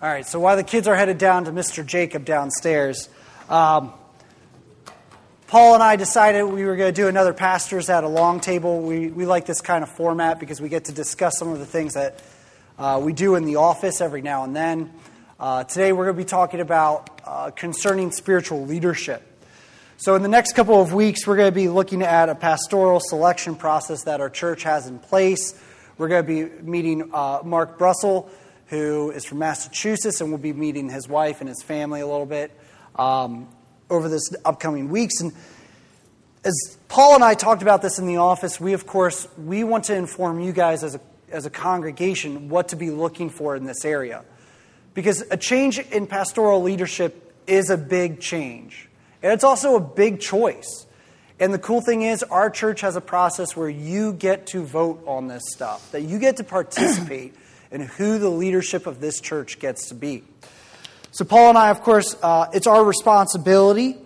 All right, so while the kids are headed down to Mr. Jacob downstairs, Paul and I decided we were going to do another Pastors at a Long Table. We like this kind of format because we get to discuss some of the things that we do in the office every now and then. Today we're going to be talking about concerning spiritual leadership. So in the next couple of weeks, we're going to be looking at a pastoral selection process that our church has in place. We're going to be meeting Mark Brussel, who is from Massachusetts, and we'll be meeting his wife and his family a little bit over this upcoming weeks. And as Paul and I talked about this in the office, we want to inform you guys as a congregation what to be looking for in this area. Because a change in pastoral leadership is a big change. And it's also a big choice. And the cool thing is our church has a process where you get to vote on this stuff, that you get to participate in who the leadership of this church gets to be. So Paul and I, of course, it's our responsibility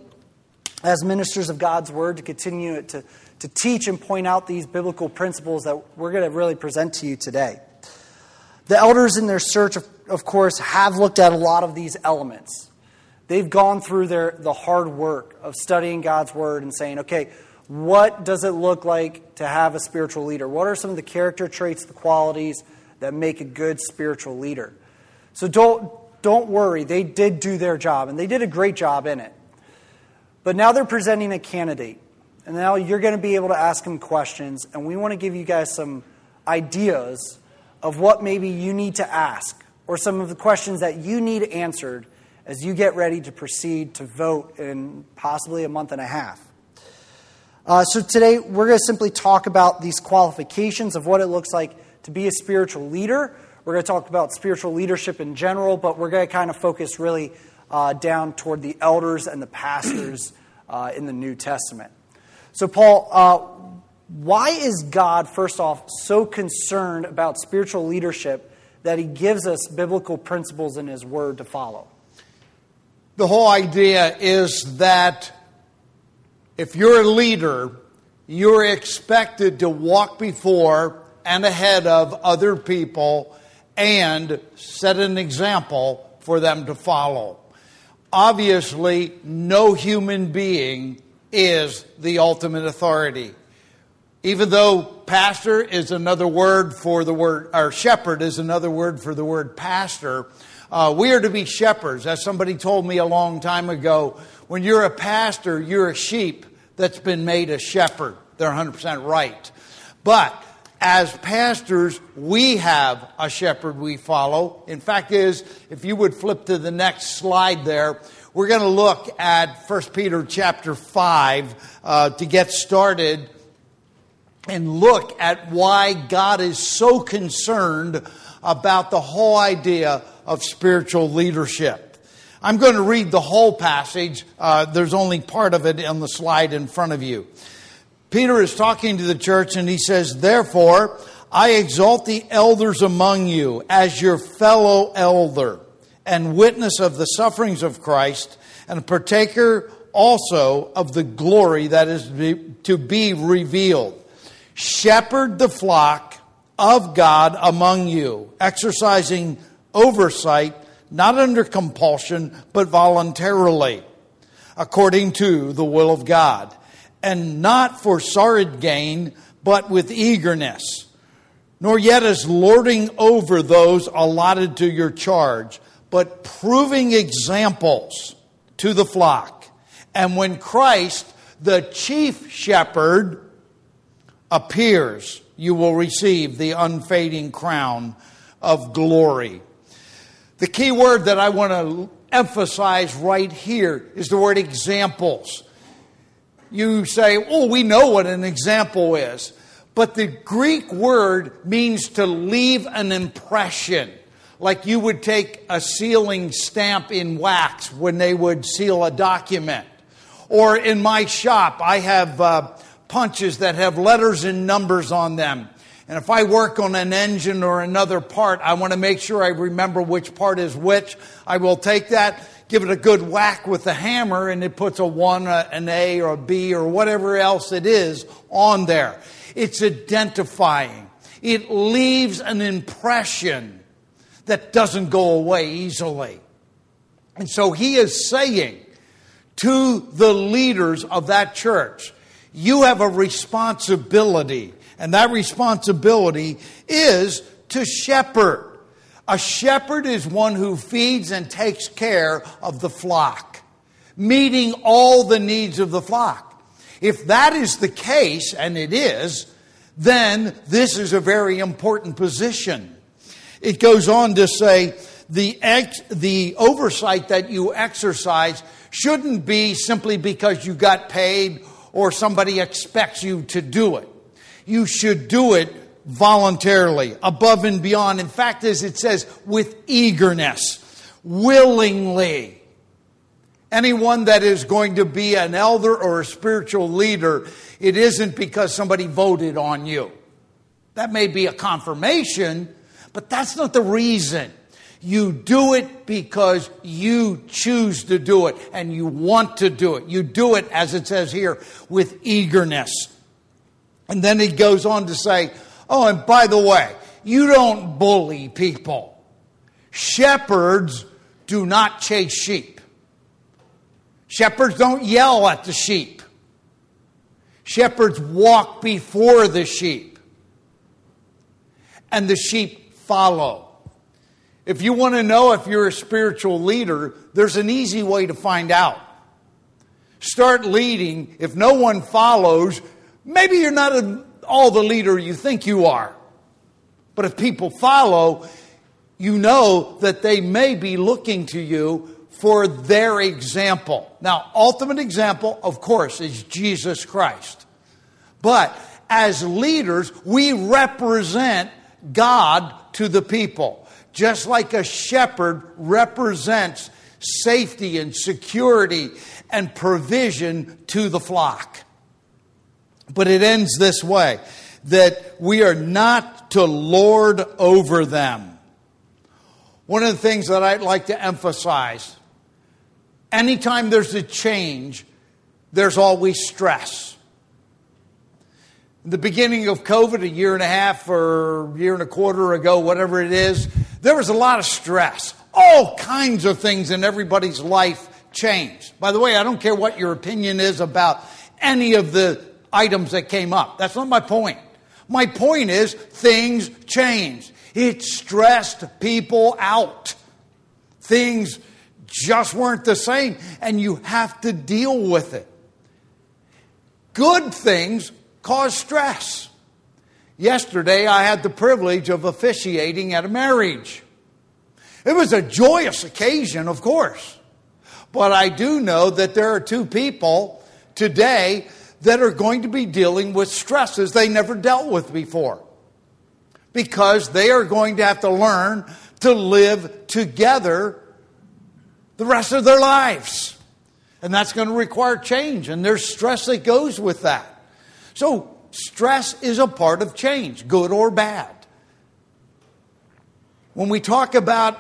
as ministers of God's Word to continue to teach and point out these biblical principles that we're going to really present to you today. The elders in their search, of course, have looked at a lot of these elements. They've gone through the hard work of studying God's Word and saying, okay, what does it look like to have a spiritual leader? What are some of the character traits, the qualities that make a good spiritual leader? So don't worry, they did do their job, and they did a great job in it. But now they're presenting a candidate, and now you're going to be able to ask them questions, and we want to give you guys some ideas of what maybe you need to ask, or some of the questions that you need answered as you get ready to proceed to vote in possibly a month and a half. So today, we're going to simply talk about these qualifications of what it looks like to be a spiritual leader. We're going to talk about spiritual leadership in general, but we're going to kind of focus really down toward the elders and the pastors in the New Testament. So Paul, why is God, first off, so concerned about spiritual leadership that he gives us biblical principles in his word to follow? The whole idea is that if you're a leader, you're expected to walk before and ahead of other people and set an example for them to follow. Obviously, no human being is the ultimate authority. Even though pastor is another word for the word, or shepherd is another word for the word pastor, we are to be shepherds. As somebody told me a long time ago, when you're a pastor, you're a sheep that's been made a shepherd. They're 100% right. But as pastors, we have a shepherd we follow. In fact, if you would flip to the next slide there, we're going to look at 1 Peter chapter 5 to get started and look at why God is so concerned about the whole idea of spiritual leadership. I'm going to read the whole passage. There's only part of it on the slide in front of you. Peter is talking to the church and he says, "Therefore, I exalt the elders among you as your fellow elder and witness of the sufferings of Christ and partaker also of the glory that is to be revealed. Shepherd the flock of God among you, exercising oversight, not under compulsion, but voluntarily, according to the will of God. And not for sordid gain, but with eagerness, nor yet as lording over those allotted to your charge, but proving examples to the flock. And when Christ, the chief shepherd, appears, you will receive the unfading crown of glory." The key word that I want to emphasize right here is the word examples. You say, oh, we know what an example is. But the Greek word means to leave an impression. Like you would take a sealing stamp in wax when they would seal a document. Or in my shop, I have punches that have letters and numbers on them. And if I work on an engine or another part, I want to make sure I remember which part is which. I will take that, give it a good whack with the hammer, and it puts a 1, an A, or a B, or whatever else it is on there. It's identifying. It leaves an impression that doesn't go away easily. And so he is saying to the leaders of that church, you have a responsibility, and that responsibility is to shepherd. A shepherd is one who feeds and takes care of the flock, meeting all the needs of the flock. If that is the case, and it is, then this is a very important position. It goes on to say the oversight that you exercise shouldn't be simply because you got paid or somebody expects you to do it. You should do it voluntarily, above and beyond. In fact, as it says, with eagerness, willingly. Anyone that is going to be an elder or a spiritual leader, it isn't because somebody voted on you. That may be a confirmation, but that's not the reason. You do it because you choose to do it and you want to do it. You do it, as it says here, with eagerness. And then he goes on to say, oh, and by the way, you don't bully people. Shepherds do not chase sheep. Shepherds don't yell at the sheep. Shepherds walk before the sheep. And the sheep follow. If you want to know if you're a spiritual leader, there's an easy way to find out. Start leading. If no one follows, maybe you're not all the leader you think you are. But if people follow, you know that they may be looking to you for their example. Now, ultimate example, of course, is Jesus Christ. But as leaders, we represent God to the people. Just like a shepherd represents safety and security and provision to the flock. But it ends this way, that we are not to lord over them. One of the things that I'd like to emphasize, anytime there's a change, there's always stress. In the beginning of COVID, a year and a half or year and a quarter ago, whatever it is, there was a lot of stress. All kinds of things in everybody's life changed. By the way, I don't care what your opinion is about any of the items that came up. That's not my point. My point is things changed. It stressed people out. Things just weren't the same, and you have to deal with it. Good things cause stress. Yesterday, I had the privilege of officiating at a marriage. It was a joyous occasion, of course. But I do know that there are two people today that are going to be dealing with stresses they never dealt with before, because they are going to have to learn to live together the rest of their lives. And that's going to require change, and there's stress that goes with that. So, stress is a part of change, good or bad. When we talk about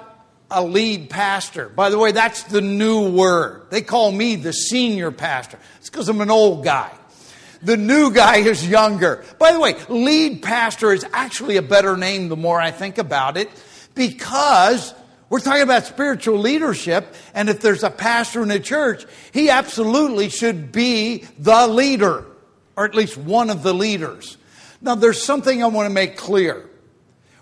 a lead pastor, by the way, that's the new word. They call me the senior pastor. It's because I'm an old guy. The new guy is younger. By the way, lead pastor is actually a better name the more I think about it, because we're talking about spiritual leadership, and if there's a pastor in a church, he absolutely should be the leader, or at least one of the leaders. Now, there's something I want to make clear.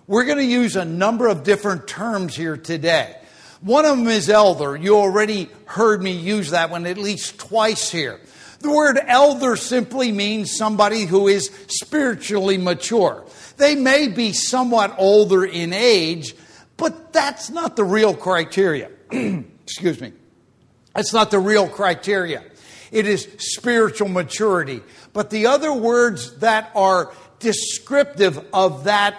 We're going to use a number of different terms here today. One of them is elder. You already heard me use that one at least twice here. The word elder simply means somebody who is spiritually mature. They may be somewhat older in age, but that's not the real criteria. Excuse me. That's not the real criteria. It is spiritual maturity. But the other words that are descriptive of that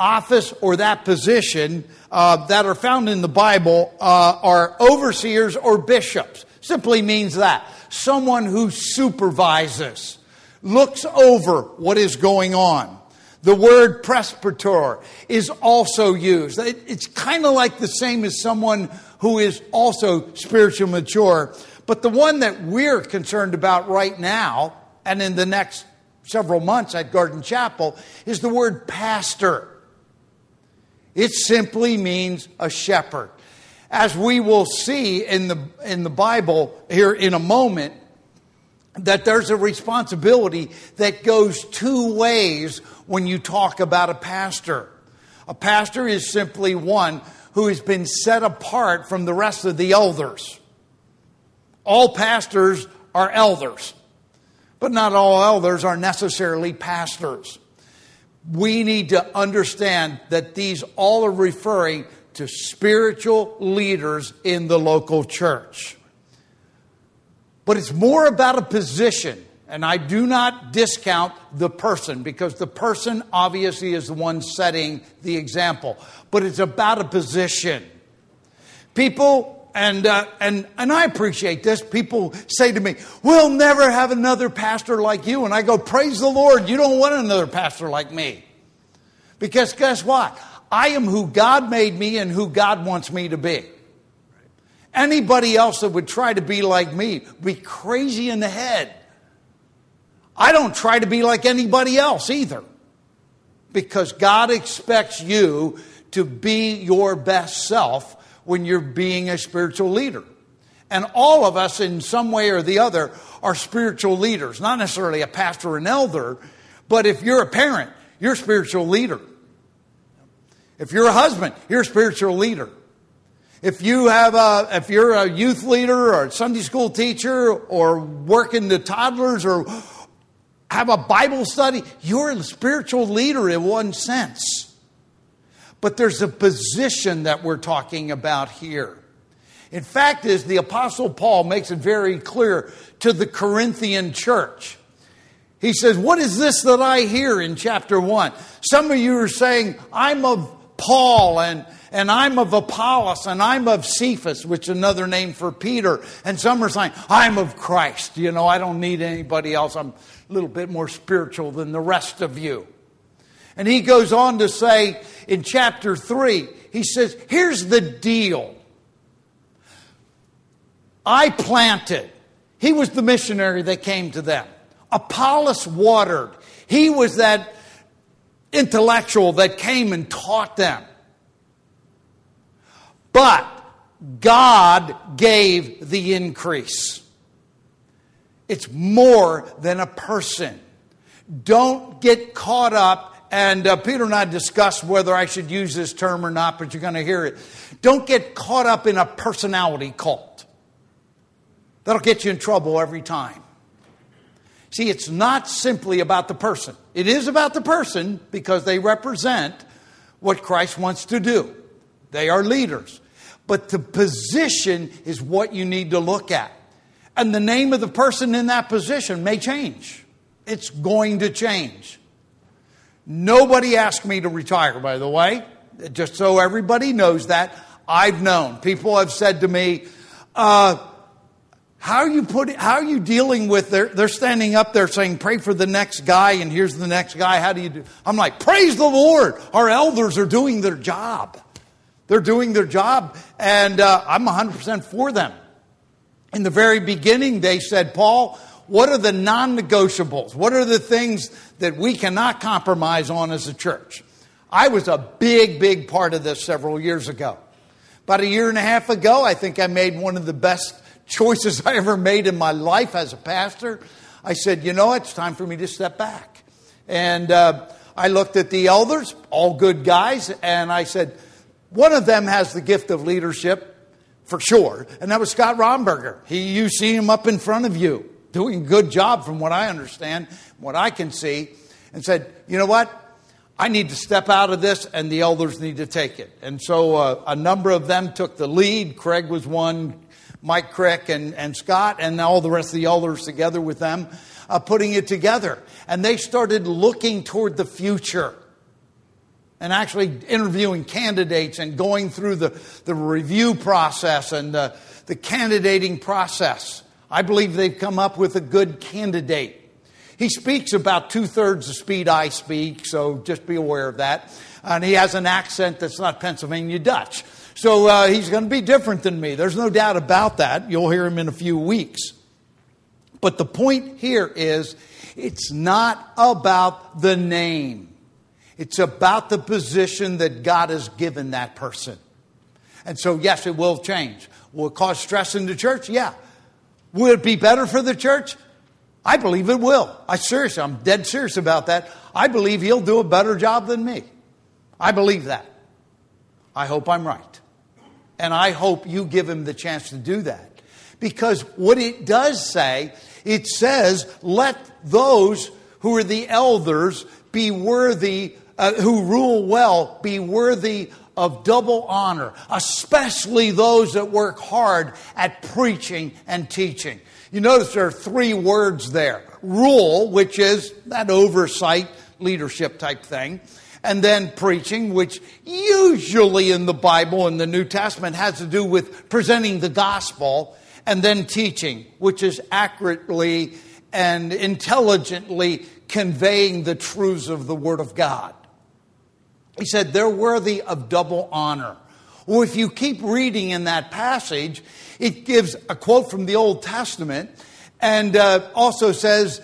office or that position that are found in the Bible are overseers or bishops. Simply means that. Someone who supervises, looks over what is going on. The word presbyter is also used. It's kind of like the same as someone who is also spiritually mature. But the one that we're concerned about right now, and in the next several months at Garden Chapel, is the word pastor. It simply means a shepherd. As we will see in the Bible here in a moment, that there's a responsibility that goes two ways when you talk about a pastor. A pastor is simply one who has been set apart from the rest of the elders. All pastors are elders, but not all elders are necessarily pastors. We need to understand that these all are referring to spiritual leaders in the local church. But it's more about a position, and I do not discount the person, because the person obviously is the one setting the example. But it's about a position. People, and I appreciate this, people say to me, "We'll never have another pastor like you." And I go, "Praise the Lord, you don't want another pastor like me." Because guess what? I am who God made me and who God wants me to be. Anybody else that would try to be like me would be crazy in the head. I don't try to be like anybody else either, because God expects you to be your best self when you're being a spiritual leader. And all of us in some way or the other are spiritual leaders, not necessarily a pastor or an elder, but if you're a parent, you're a spiritual leader. If you're a husband, you're a spiritual leader. If you're a youth leader or a Sunday school teacher or working the toddlers or have a Bible study, you're a spiritual leader in one sense. But there's a position that we're talking about here. In fact, as the Apostle Paul makes it very clear to the Corinthian church, he says, "What is this that I hear?" in chapter 1. Some of you are saying, "I'm of Paul, and I'm of Apollos, and I'm of Cephas," which is another name for Peter. And some are saying, "I'm of Christ. You know, I don't need anybody else. I'm a little bit more spiritual than the rest of you." And he goes on to say in chapter 3, he says, "Here's the deal. I planted." He was the missionary that came to them. Apollos watered. He was that intellectual that came and taught them. But God gave the increase. It's more than a person. Don't get caught up, and Peter and I discussed whether I should use this term or not, but you're going to hear it. Don't get caught up in a personality cult. That'll get you in trouble every time. See, it's not simply about the person. It is about the person because they represent what Christ wants to do. They are leaders. But the position is what you need to look at. And the name of the person in that position may change. It's going to change. Nobody asked me to retire, by the way. Just so everybody knows that. I've known. People have said to me, How are you dealing with they're standing up there saying, "Pray for the next guy, and here's the next guy. How do you do?" I'm like, "Praise the Lord. Our elders are doing their job. They're doing their job." And I'm 100% for them. In the very beginning, they said, "Paul, what are the non-negotiables? What are the things that we cannot compromise on as a church?" I was a big, big part of this several years ago. About a year and a half ago, I think I made one of the best choices I ever made in my life as a pastor. I said, "You know, it's time for me to step back." And I looked at the elders, all good guys, and I said, one of them has the gift of leadership for sure, and that was Scott Romberger. You see him up in front of you doing a good job from what I understand, what I can see, and said, "You know what? I need to step out of this, and the elders need to take it." And so a number of them took the lead. Craig was one, Mike Crick and Scott, and all the rest of the elders together with them, putting it together. And they started looking toward the future and actually interviewing candidates and going through the review process and the candidating process. I believe they've come up with a good candidate. He speaks about 2/3 the speed I speak, so just be aware of that. And he has an accent that's not Pennsylvania Dutch. So he's going to be different than me. There's no doubt about that. You'll hear him in a few weeks. But the point here is, it's not about the name. It's about the position that God has given that person. And so, yes, it will change. Will it cause stress in the church? Yeah. Will it be better for the church? I believe it will. I'm dead serious about that. I believe he'll do a better job than me. I believe that. I hope I'm right. And I hope you give him the chance to do that. Because what it does say, it says, let those who are the elders be worthy, who rule well, be worthy of double honor, especially those that work hard at preaching and teaching. You notice there are three words there. Rule, which is that oversight, leadership type thing. And then preaching, which usually in the Bible, in the New Testament, has to do with presenting the gospel. And then teaching, which is accurately and intelligently conveying the truths of the Word of God. He said they're worthy of double honor. Well, if you keep reading in that passage, it gives a quote from the Old Testament and also says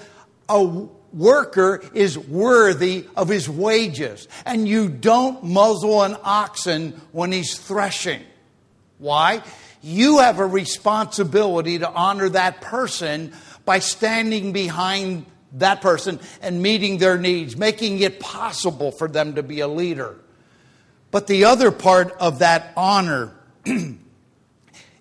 a worker is worthy of his wages. And you don't muzzle an oxen when he's threshing. Why? You have a responsibility to honor that person by standing behind that person and meeting their needs, making it possible for them to be a leader. But the other part of that honor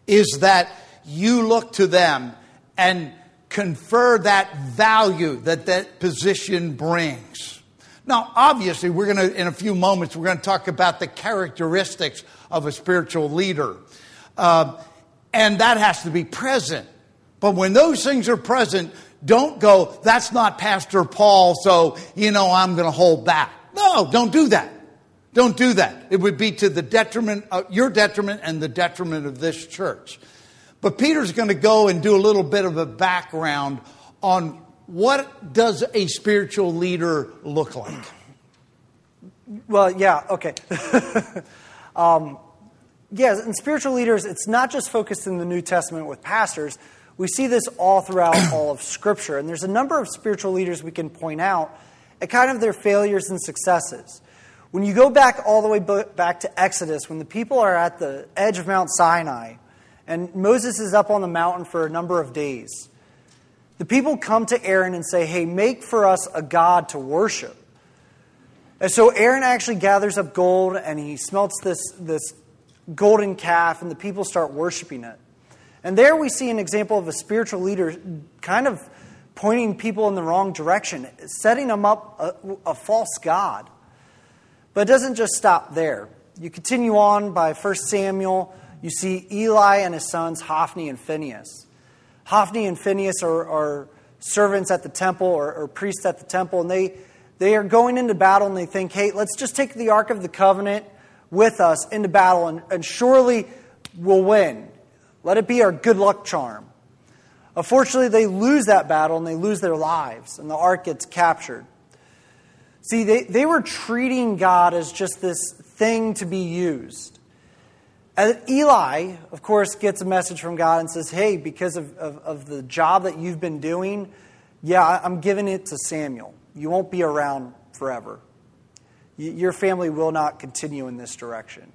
is that you look to them and confer that value that that position brings. Now, obviously, we're going to, in a few moments, we're going to talk about the characteristics of a spiritual leader. And that has to be present. But when those things are present, don't go, that's not Pastor Paul, so, I'm going to hold back. No, don't do that. Don't do that. It would be to the detriment, your detriment and the detriment of this church. But Peter's going to go and do a little bit of a background on what does a spiritual leader look like? Well, yeah, okay. Yes, and spiritual leaders, it's not just focused in the New Testament with pastors. We see this all throughout all of Scripture. And there's a number of spiritual leaders we can point out at kind of their failures and successes. When you go back all the way back to Exodus, when the people are at the edge of Mount Sinai, and Moses is up on the mountain for a number of days, the people come to Aaron and say, hey, make for us a god to worship. And so Aaron actually gathers up gold, and he smelts this golden calf, and the people start worshiping it. And there we see an example of a spiritual leader kind of pointing people in the wrong direction, setting them up a false god. But it doesn't just stop there. You continue on by 1 Samuel, you see Eli and his sons Hophni and Phinehas. Hophni and Phinehas are servants at the temple or priests at the temple, and they are going into battle, and they think, hey, let's just take the Ark of the Covenant with us into battle, and surely we'll win. Let it be our good luck charm. Unfortunately, they lose that battle, and they lose their lives, and the ark gets captured. See, they were treating God as just this thing to be used. And Eli, of course, gets a message from God and says, hey, because of the job that you've been doing, yeah, I'm giving it to Samuel. You won't be around forever. Your family will not continue in this direction.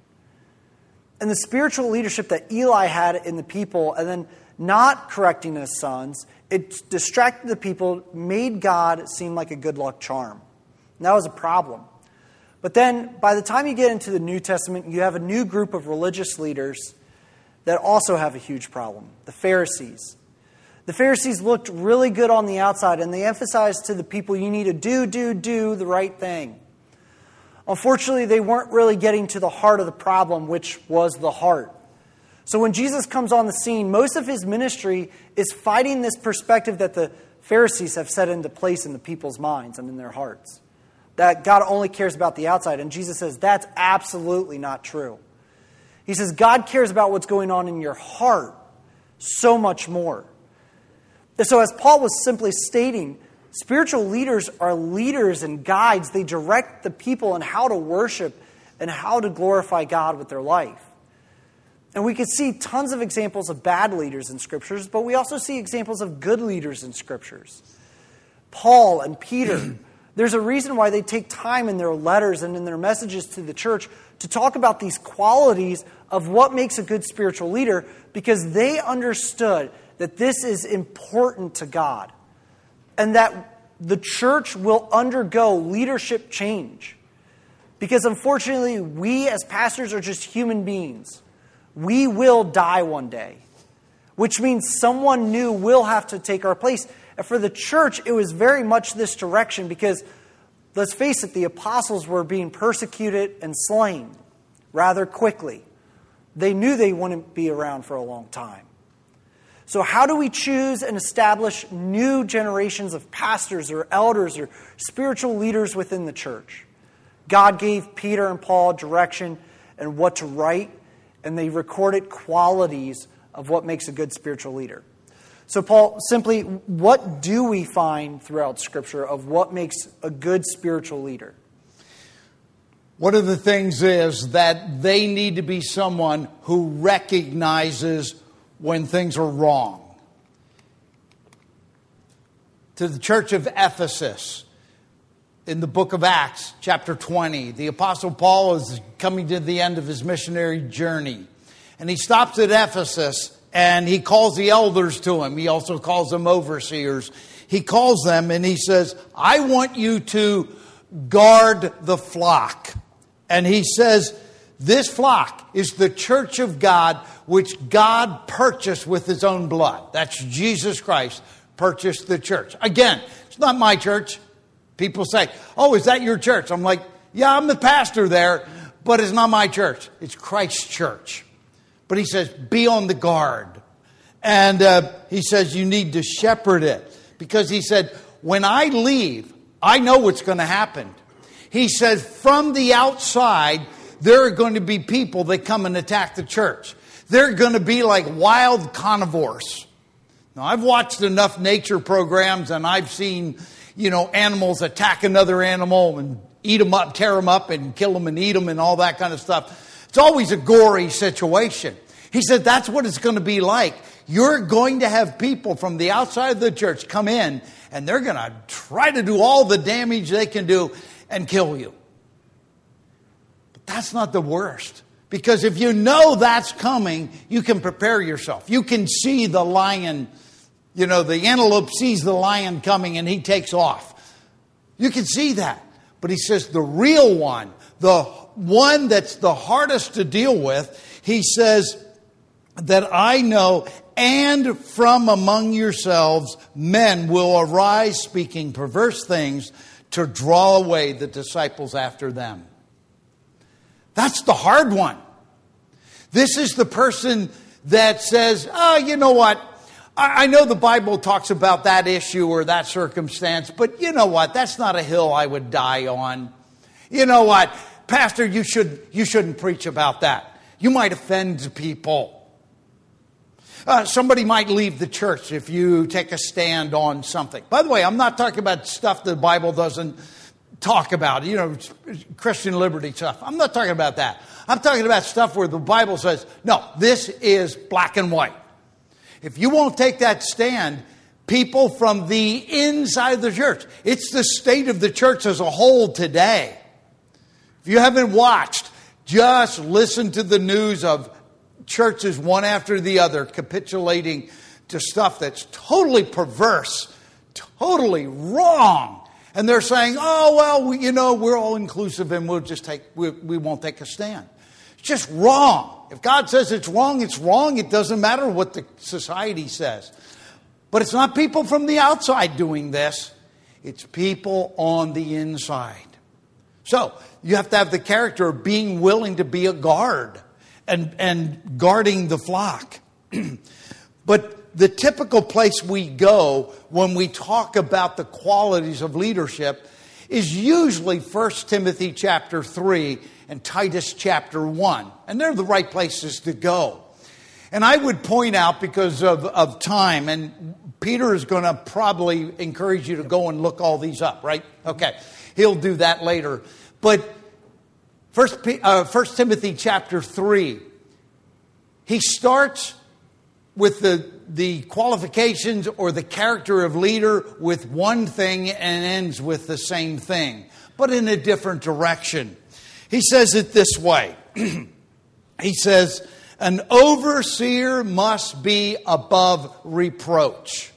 And the spiritual leadership that Eli had in the people, and then not correcting his sons, it distracted the people, made God seem like a good luck charm. And that was a problem. But then, by the time you get into the New Testament, you have a new group of religious leaders that also have a huge problem, the Pharisees. The Pharisees looked really good on the outside, and they emphasized to the people, you need to do the right thing. Unfortunately, they weren't really getting to the heart of the problem, which was the heart. So when Jesus comes on the scene, most of his ministry is fighting this perspective that the Pharisees have set into place in the people's minds and in their hearts, that God only cares about the outside. And Jesus says, that's absolutely not true. He says, God cares about what's going on in your heart so much more. And so as Paul was simply stating, spiritual leaders are leaders and guides. They direct the people in how to worship and how to glorify God with their life. And we can see tons of examples of bad leaders in Scriptures, but we also see examples of good leaders in Scriptures. Paul and Peter, There's a reason why they take time in their letters and in their messages to the church to talk about these qualities of what makes a good spiritual leader, because they understood that this is important to God and that the church will undergo leadership change. Because unfortunately, we as pastors are just human beings. We will die one day, which means someone new will have to take our place. And for the church, it was very much this direction because, let's face it, the apostles were being persecuted and slain rather quickly. They knew they wouldn't be around for a long time. So how do we choose and establish new generations of pastors or elders or spiritual leaders within the church? God gave Peter and Paul direction and what to write, and they recorded qualities of what makes a good spiritual leader. So Paul, simply, what do we find throughout Scripture of what makes a good spiritual leader? One of the things is that they need to be someone who recognizes when things are wrong. To the church of Ephesus, in the book of Acts, chapter 20, the Apostle Paul is coming to the end of his missionary journey. And he stops at Ephesus and he calls the elders to him. He also calls them overseers. He calls them and he says, I want you to guard the flock. And he says, this flock is the church of God, which God purchased with his own blood. That's Jesus Christ purchased the church. Again, it's not my church. People say, oh, is that your church? I'm like, yeah, I'm the pastor there, but it's not my church. It's Christ's church. But he says, be on the guard. And he says, you need to shepherd it. Because he said, when I leave, I know what's going to happen. He says, from the outside, there are going to be people that come and attack the church. They're going to be like wild carnivores. Now, I've watched enough nature programs and I've seen, animals attack another animal and eat them up, tear them up and kill them and eat them and all that kind of stuff. It's always a gory situation. He said, that's what it's going to be like. You're going to have people from the outside of the church come in and they're going to try to do all the damage they can do and kill you. But that's not the worst. Because if you know that's coming, you can prepare yourself. You can see the lion, the antelope sees the lion coming and he takes off. You can see that. But he says the real one, the one that's the hardest to deal with, he says that I know, and from among yourselves men will arise speaking perverse things to draw away the disciples after them. That's the hard one. This is the person that says, oh, you know what? I know the Bible talks about that issue or that circumstance, but you know what? That's not a hill I would die on. You know what? Pastor, you shouldn't preach about that. You might offend people. Somebody might leave the church if you take a stand on something. By the way, I'm not talking about stuff the Bible doesn't talk about, Christian liberty stuff. I'm not talking about that. I'm talking about stuff where the Bible says, no, this is black and white. If you won't take that stand, people from the inside of the church, it's the state of the church as a whole today. If you haven't watched, just listen to the news of churches one after the other capitulating to stuff that's totally perverse, totally wrong. And they're saying, oh, well, we're all inclusive and we'll just we won't take a stand. It's just wrong. If God says it's wrong, it's wrong. It doesn't matter what the society says. But it's not people from the outside doing this. It's people on the inside. So you have to have the character of being willing to be a guard and guarding the flock. But the typical place we go when we talk about the qualities of leadership is usually 1 Timothy chapter 3 and Titus chapter 1. And they're the right places to go. And I would point out because of time, and Peter is going to probably encourage you to go and look all these up, right? Okay. He'll do that later. But 1 Timothy chapter 3, he starts with the qualifications or the character of leader with one thing and ends with the same thing, but in a different direction. He says it this way. He says, an overseer must be above reproach.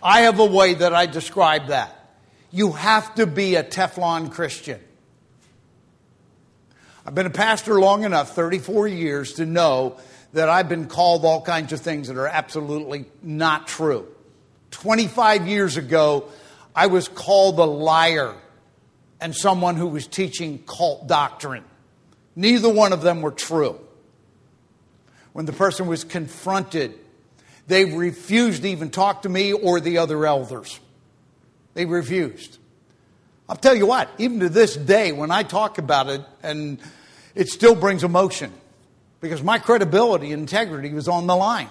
I have a way that I describe that. You have to be a Teflon Christian. I've been a pastor long enough, 34 years, to know that I've been called all kinds of things that are absolutely not true. 25 years ago, I was called a liar and someone who was teaching cult doctrine. Neither one of them were true. When the person was confronted, they refused to even talk to me or the other elders. They refused. I'll tell you what, even to this day, when I talk about it, and it still brings emotion. Because my credibility and integrity was on the line.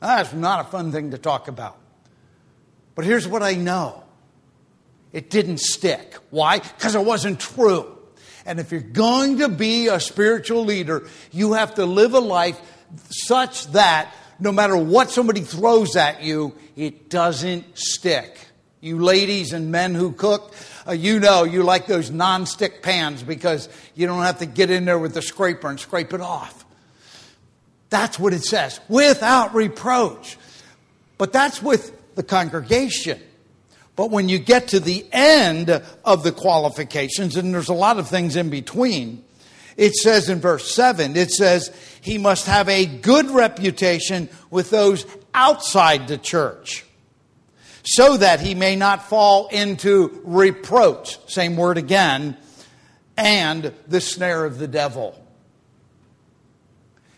That's not a fun thing to talk about. But here's what I know. It didn't stick. Why? Because it wasn't true. And if you're going to be a spiritual leader, you have to live a life such that no matter what somebody throws at you, it doesn't stick. You ladies and men who cook, you know you like those non-stick pans because you don't have to get in there with the scraper and scrape it off. That's what it says, without reproach. But that's with the congregation. But when you get to the end of the qualifications, and there's a lot of things in between, it says in verse 7, it says, he must have a good reputation with those outside the church, so that he may not fall into reproach, same word again, and the snare of the devil.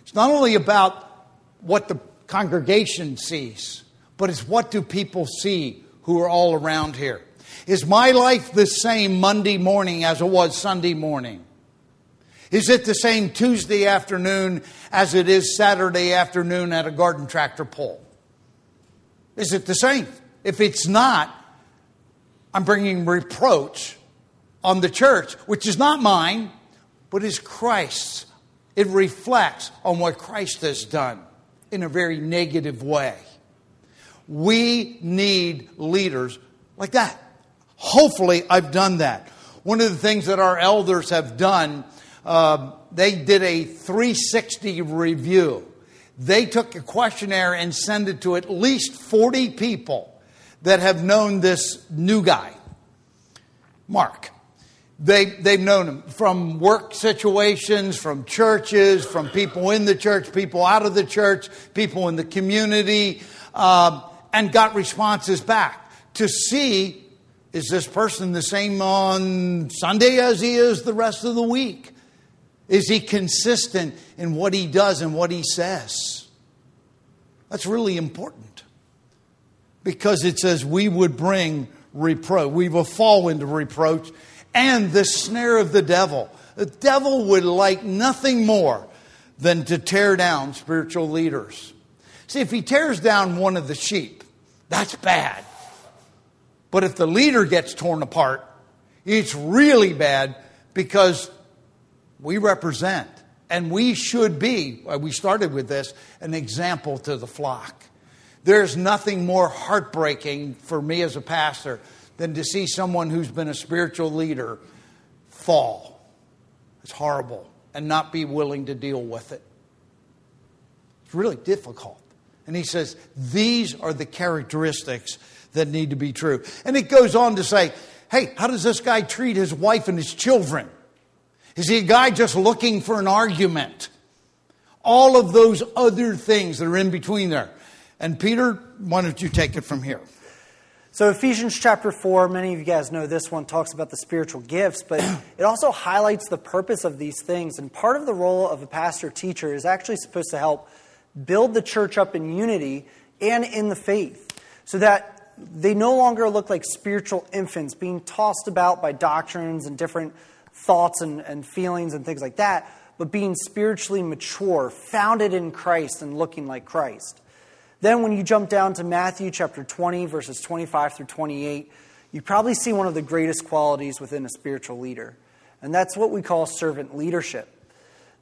It's not only about what the congregation sees, but it's what do people see who are all around here. Is my life the same Monday morning as it was Sunday morning? Is it the same Tuesday afternoon as it is Saturday afternoon at a garden tractor pull? Is it the same? If it's not, I'm bringing reproach on the church, which is not mine, but is Christ's. It reflects on what Christ has done in a very negative way. We need leaders like that. Hopefully, I've done that. One of the things that our elders have done, they did a 360 review. They took a questionnaire and sent it to at least 40 people that have known this new guy, Mark. They've known him from work situations, from churches, from people in the church, people out of the church, people in the community, and got responses back to see, is this person the same on Sunday as he is the rest of the week? Is he consistent in what he does and what he says? That's really important. Because it says we would bring reproach. We will fall into reproach and the snare of the devil. The devil would like nothing more than to tear down spiritual leaders. See, if he tears down one of the sheep, that's bad. But if the leader gets torn apart, it's really bad because we represent and we should be, we started with this, an example to the flock. There's nothing more heartbreaking for me as a pastor than to see someone who's been a spiritual leader fall. It's horrible. And not be willing to deal with it. It's really difficult. And he says, these are the characteristics that need to be true. And it goes on to say, hey, how does this guy treat his wife and his children? Is he a guy just looking for an argument? All of those other things that are in between there. And Peter, why don't you take it from here? So Ephesians chapter 4, many of you guys know this one, talks about the spiritual gifts, but it also highlights the purpose of these things. And part of the role of a pastor teacher is actually supposed to help build the church up in unity and in the faith so that they no longer look like spiritual infants being tossed about by doctrines and different thoughts and feelings and things like that, but being spiritually mature, founded in Christ and looking like Christ. Then when you jump down to Matthew chapter 20, verses 25 through 28, you probably see one of the greatest qualities within a spiritual leader. And that's what we call servant leadership.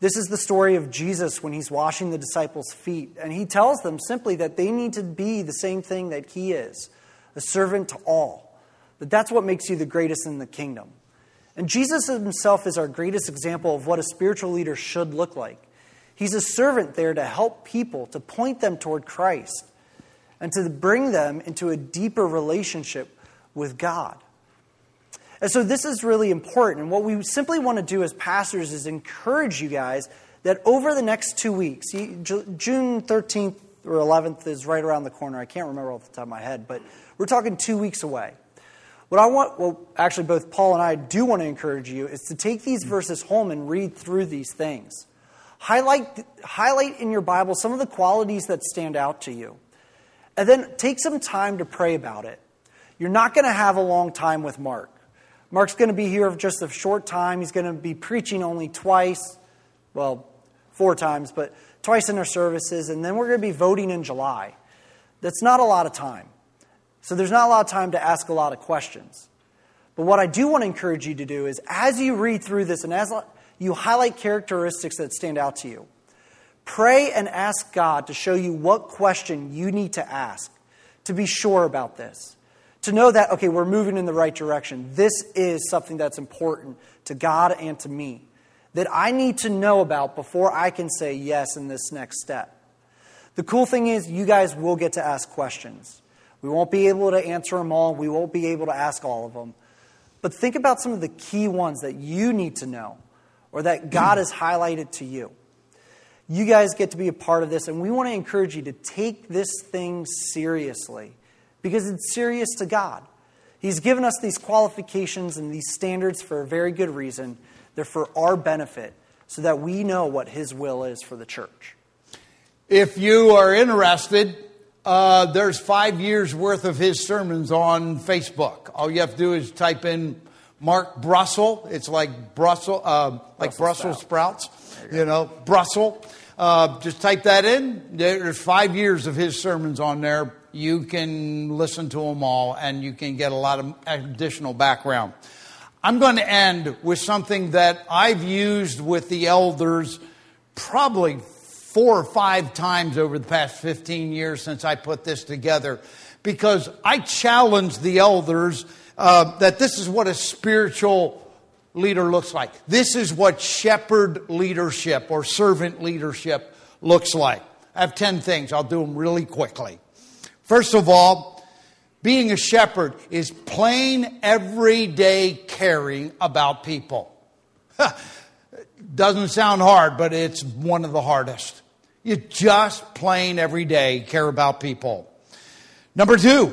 This is the story of Jesus when he's washing the disciples' feet. And he tells them simply that they need to be the same thing that he is, a servant to all. That that's what makes you the greatest in the kingdom. And Jesus himself is our greatest example of what a spiritual leader should look like. He's a servant there to help people, to point them toward Christ, and to bring them into a deeper relationship with God. And so this is really important. And what we simply want to do as pastors is encourage you guys that over the next 2 weeks, June 13th or 11th is right around the corner. I can't remember off the top of my head, but we're talking 2 weeks away. What I want, well, actually both Paul and I do want to encourage you is to take these verses home and read through these things. Highlight in your Bible some of the qualities that stand out to you. And then take some time to pray about it. You're not going to have a long time with Mark. Mark's going to be here for just a short time. He's going to be preaching only twice, well, four times, but twice in our services. And then we're going to be voting in July. That's not a lot of time. So there's not a lot of time to ask a lot of questions. But what I do want to encourage you to do is as you read through this and as you highlight characteristics that stand out to you, pray and ask God to show you what question you need to ask to be sure about this. To know that, okay, we're moving in the right direction. This is something that's important to God and to me that I need to know about before I can say yes in this next step. The cool thing is you guys will get to ask questions. We won't be able to answer them all. We won't be able to ask all of them. But think about some of the key ones that you need to know or that God has highlighted to you. You guys get to be a part of this, and we want to encourage you to take this thing seriously. Because it's serious to God. He's given us these qualifications and these standards for a very good reason. They're for our benefit so that we know what His will is for the church. If you are interested, there's 5 years worth of his sermons on Facebook. All you have to do is type in Mark Brussel. It's like Brussel, like Brussels sprouts. You know, Brussel. Just type that in. There's 5 years of his sermons on there. You can listen to them all, and you can get a lot of additional background. I'm going to end with something that I've used with the elders probably 4 or 5 times over the past 15 years since I put this together, because I challenge the elders that this is what a spiritual leader looks like. This is what shepherd leadership or servant leadership looks like. I have 10 things. I'll do them really quickly. First of all, being a shepherd is plain, everyday caring about people. Doesn't sound hard, but it's one of the hardest. You just plain, everyday care about people. Number 2,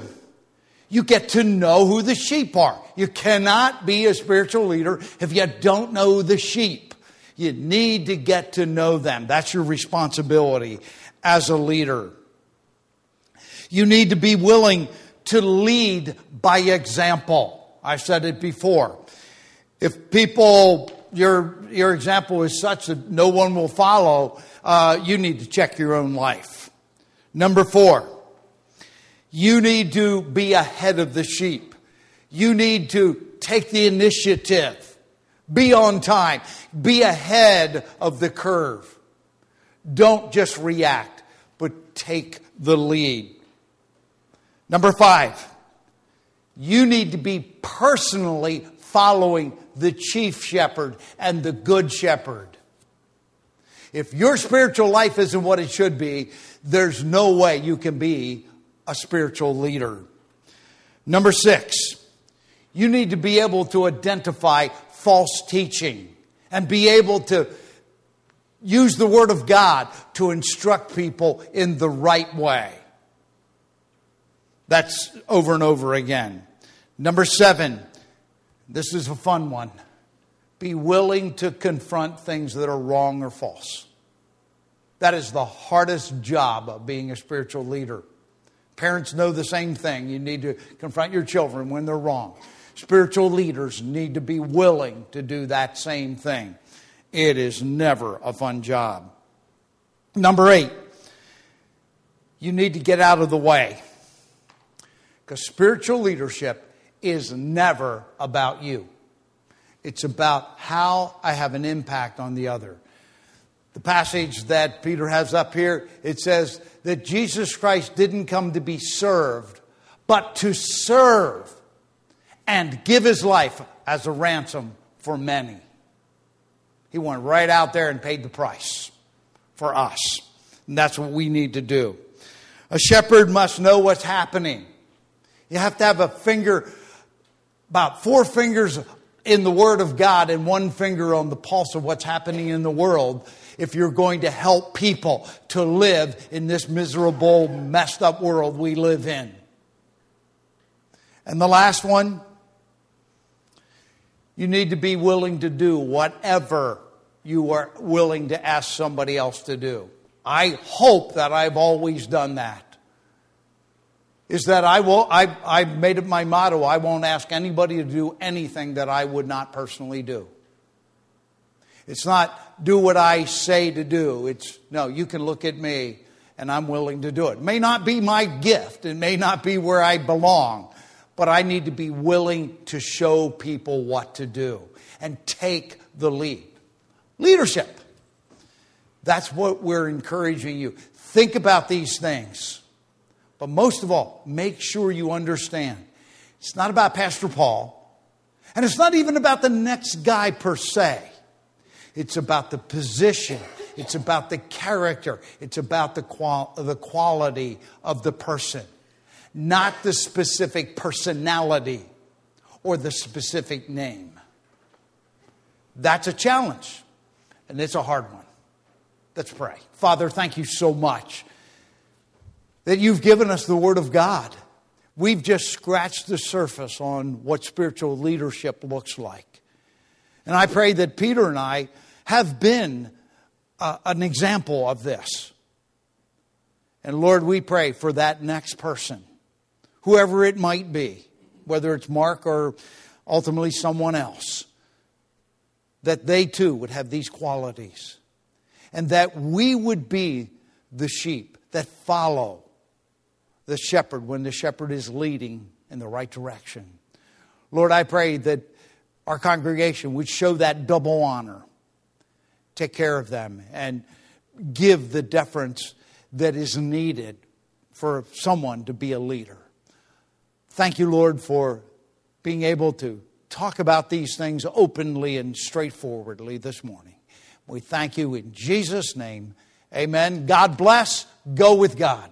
you get to know who the sheep are. You cannot be a spiritual leader if you don't know the sheep. You need to get to know them. That's your responsibility as a leader. You need to be willing to lead by example. I've said it before. If people, your example is such that no one will follow, you need to check your own life. Number 4, you need to be ahead of the sheep. You need to take the initiative. Be on time. Be ahead of the curve. Don't just react, but take the lead. Number 5, you need to be personally following the chief shepherd and the good shepherd. If your spiritual life isn't what it should be, there's no way you can be a spiritual leader. Number 6, you need to be able to identify false teaching and be able to use the Word of God to instruct people in the right way. That's over and over again. Number 7, this is a fun one. Be willing to confront things that are wrong or false. That is the hardest job of being a spiritual leader. Parents know the same thing. You need to confront your children when they're wrong. Spiritual leaders need to be willing to do that same thing. It is never a fun job. Number 8, you need to get out of the way. Because spiritual leadership is never about you. It's about how I have an impact on the other. The passage that Peter has up here, it says that Jesus Christ didn't come to be served, but to serve and give his life as a ransom for many. He went right out there and paid the price for us. And that's what we need to do. A shepherd must know what's happening. You have to have a finger, about 4 fingers in the Word of God and 1 finger on the pulse of what's happening in the world if you're going to help people to live in this miserable, messed up world we live in. And the last one, you need to be willing to do whatever you are willing to ask somebody else to do. I hope that I've always done that. Is that I made it my motto, I won't ask anybody to do anything that I would not personally do. It's not do what I say to do. It's, no, you can look at me and I'm willing to do it. It may not be my gift. It may not be where I belong. But I need to be willing to show people what to do and take the lead. Leadership. That's what we're encouraging you. Think about these things. But most of all, make sure you understand. It's not about Pastor Paul. And it's not even about the next guy per se. It's about the position. It's about the character. It's about the quality of the person. Not the specific personality or the specific name. That's a challenge. And it's a hard one. Let's pray. Father, thank you so much that you've given us the Word of God. We've just scratched the surface on what spiritual leadership looks like. And I pray that Peter and I have been an example of this. And Lord, we pray for that next person, whoever it might be, whether it's Mark or ultimately someone else, that they too would have these qualities. And that we would be the sheep that follow the shepherd when the shepherd is leading in the right direction. Lord, I pray that our congregation would show that double honor, take care of them, and give the deference that is needed for someone to be a leader. Thank you, Lord, for being able to talk about these things openly and straightforwardly this morning. We thank you in Jesus' name. Amen. God bless. Go with God.